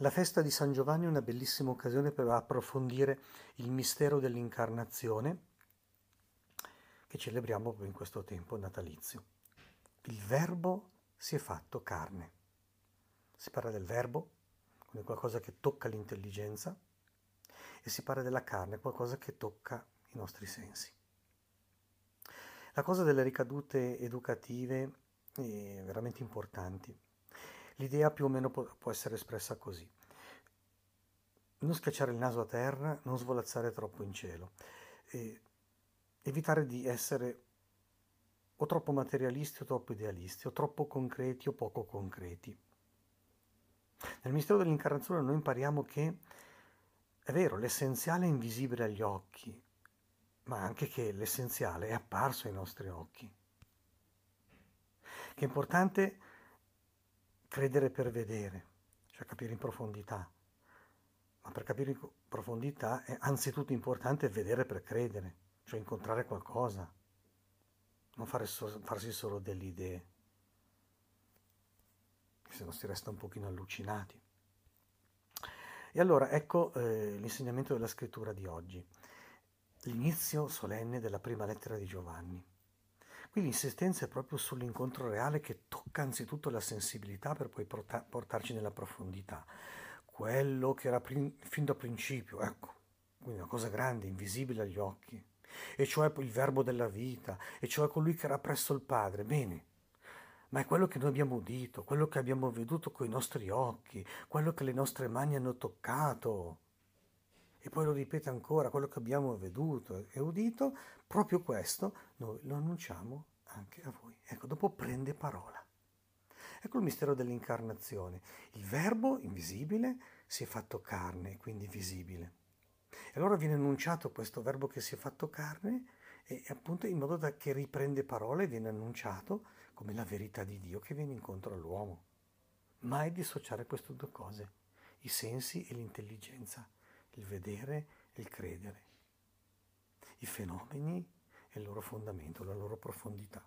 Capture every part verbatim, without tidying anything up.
La festa di San Giovanni è una bellissima occasione per approfondire il mistero dell'incarnazione che celebriamo proprio in questo tempo natalizio. Il Verbo si è fatto carne. Si parla del Verbo, quindi qualcosa che tocca l'intelligenza, e si parla della carne, qualcosa che tocca i nostri sensi. La cosa delle ricadute educative è veramente importante. L'idea più o meno può essere espressa così. Non schiacciare il naso a terra, non svolazzare troppo in cielo. E evitare di essere o troppo materialisti o troppo idealisti, o troppo concreti o poco concreti. Nel mistero dell'incarnazione noi impariamo che è vero, l'essenziale è invisibile agli occhi, ma anche che l'essenziale è apparso ai nostri occhi. Che è importante credere per vedere, cioè capire in profondità, ma per capire in profondità è anzitutto importante vedere per credere, cioè incontrare qualcosa, non fare so- farsi solo delle idee, se no si resta un pochino allucinati. E allora ecco eh, l'insegnamento della scrittura di oggi, l'inizio solenne della prima lettera di Giovanni. Qui l'insistenza è proprio sull'incontro reale che tocca anzitutto la sensibilità per poi porta- portarci nella profondità. Quello che era prim- fin da principio, ecco, quindi una cosa grande, invisibile agli occhi, e cioè il Verbo della vita, e cioè colui che era presso il Padre, bene, ma è quello che noi abbiamo udito, quello che abbiamo veduto coi nostri occhi, quello che le nostre mani hanno toccato. E poi lo ripete ancora, quello che abbiamo veduto e udito, proprio questo noi lo annunciamo anche a voi. Ecco, dopo prende parola. Ecco il mistero dell'incarnazione. Il Verbo invisibile si è fatto carne, quindi visibile. E allora viene annunciato questo Verbo che si è fatto carne, e appunto in modo da che riprende parola e viene annunciato come la verità di Dio che viene incontro all'uomo. Mai dissociare queste due cose, i sensi e l'intelligenza. Il vedere e il credere, i fenomeni e il loro fondamento, la loro profondità.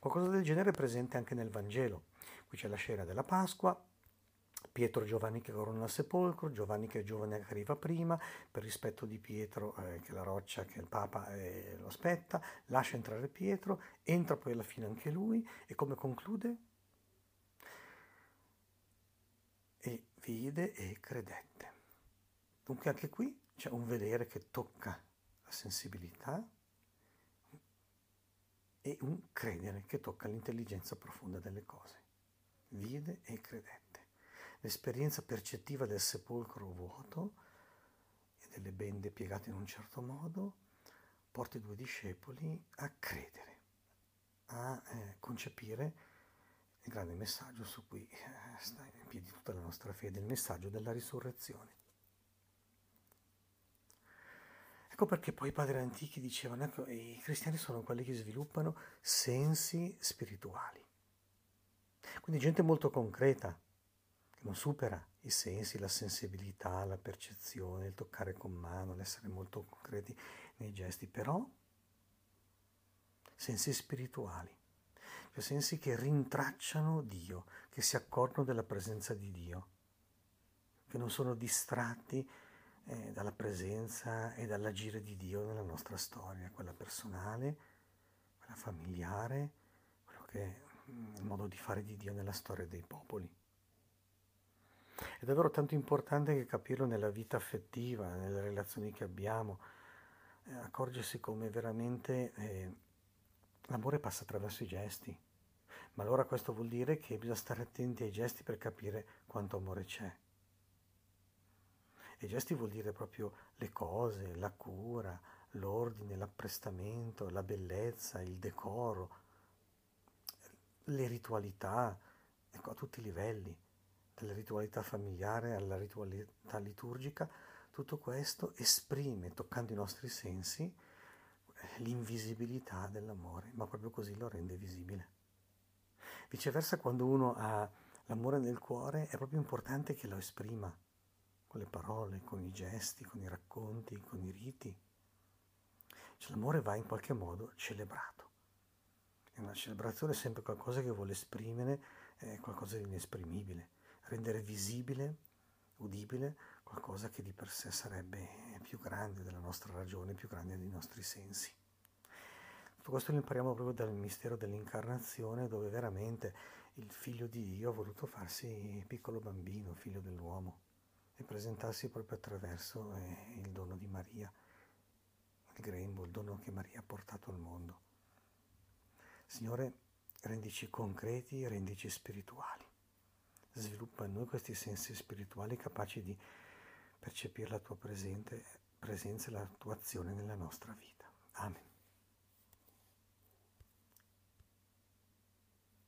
Qualcosa del genere è presente anche nel Vangelo. Qui c'è la scena della Pasqua, Pietro e Giovanni che corrono al sepolcro, Giovanni che è giovane che arriva prima, per rispetto di Pietro, eh, che è la roccia, che il Papa eh, lo aspetta, lascia entrare Pietro, entra poi alla fine anche lui, e come conclude? E vide e credette. Dunque anche qui c'è un vedere che tocca la sensibilità e un credere che tocca l'intelligenza profonda delle cose. Vide e credette. L'esperienza percettiva del sepolcro vuoto e delle bende piegate in un certo modo porta i due discepoli a credere, a eh, concepire il grande messaggio su cui eh, sta in piedi tutta la nostra fede, il messaggio della risurrezione. Ecco perché poi i padri antichi dicevano, ecco, i cristiani sono quelli che sviluppano sensi spirituali. Quindi gente molto concreta, che non supera i sensi, la sensibilità, la percezione, il toccare con mano, l'essere molto concreti nei gesti, però sensi spirituali, cioè sensi che rintracciano Dio, che si accorgono della presenza di Dio, che non sono distratti dalla presenza e dall'agire di Dio nella nostra storia, quella personale, quella familiare, quello che è il modo di fare di Dio nella storia dei popoli. È davvero tanto importante che capirlo nella vita affettiva, nelle relazioni che abbiamo, eh, accorgersi come veramente eh, l'amore passa attraverso i gesti, ma allora questo vuol dire che bisogna stare attenti ai gesti per capire quanto amore c'è. E gesti vuol dire proprio le cose, la cura, l'ordine, l'apprestamento, la bellezza, il decoro, le ritualità, ecco, a tutti i livelli, dalla ritualità familiare alla ritualità liturgica, tutto questo esprime, toccando i nostri sensi, l'invisibilità dell'amore, ma proprio così lo rende visibile. Viceversa, quando uno ha l'amore nel cuore, è proprio importante che lo esprima, con le parole, con i gesti, con i racconti, con i riti. Cioè, l'amore va in qualche modo celebrato. E una celebrazione è sempre qualcosa che vuole esprimere eh, qualcosa di inesprimibile, rendere visibile udibile, qualcosa che di per sé sarebbe più grande della nostra ragione, più grande dei nostri sensi. Tutto questo lo impariamo proprio dal mistero dell'incarnazione, dove veramente il Figlio di Dio ha voluto farsi piccolo bambino, figlio dell'uomo, e presentarsi proprio attraverso il dono di Maria, il grembo, il dono che Maria ha portato al mondo. Signore, rendici concreti, rendici spirituali. Sviluppa in noi questi sensi spirituali capaci di percepire la tua presenza e la tua azione nella nostra vita. Amen.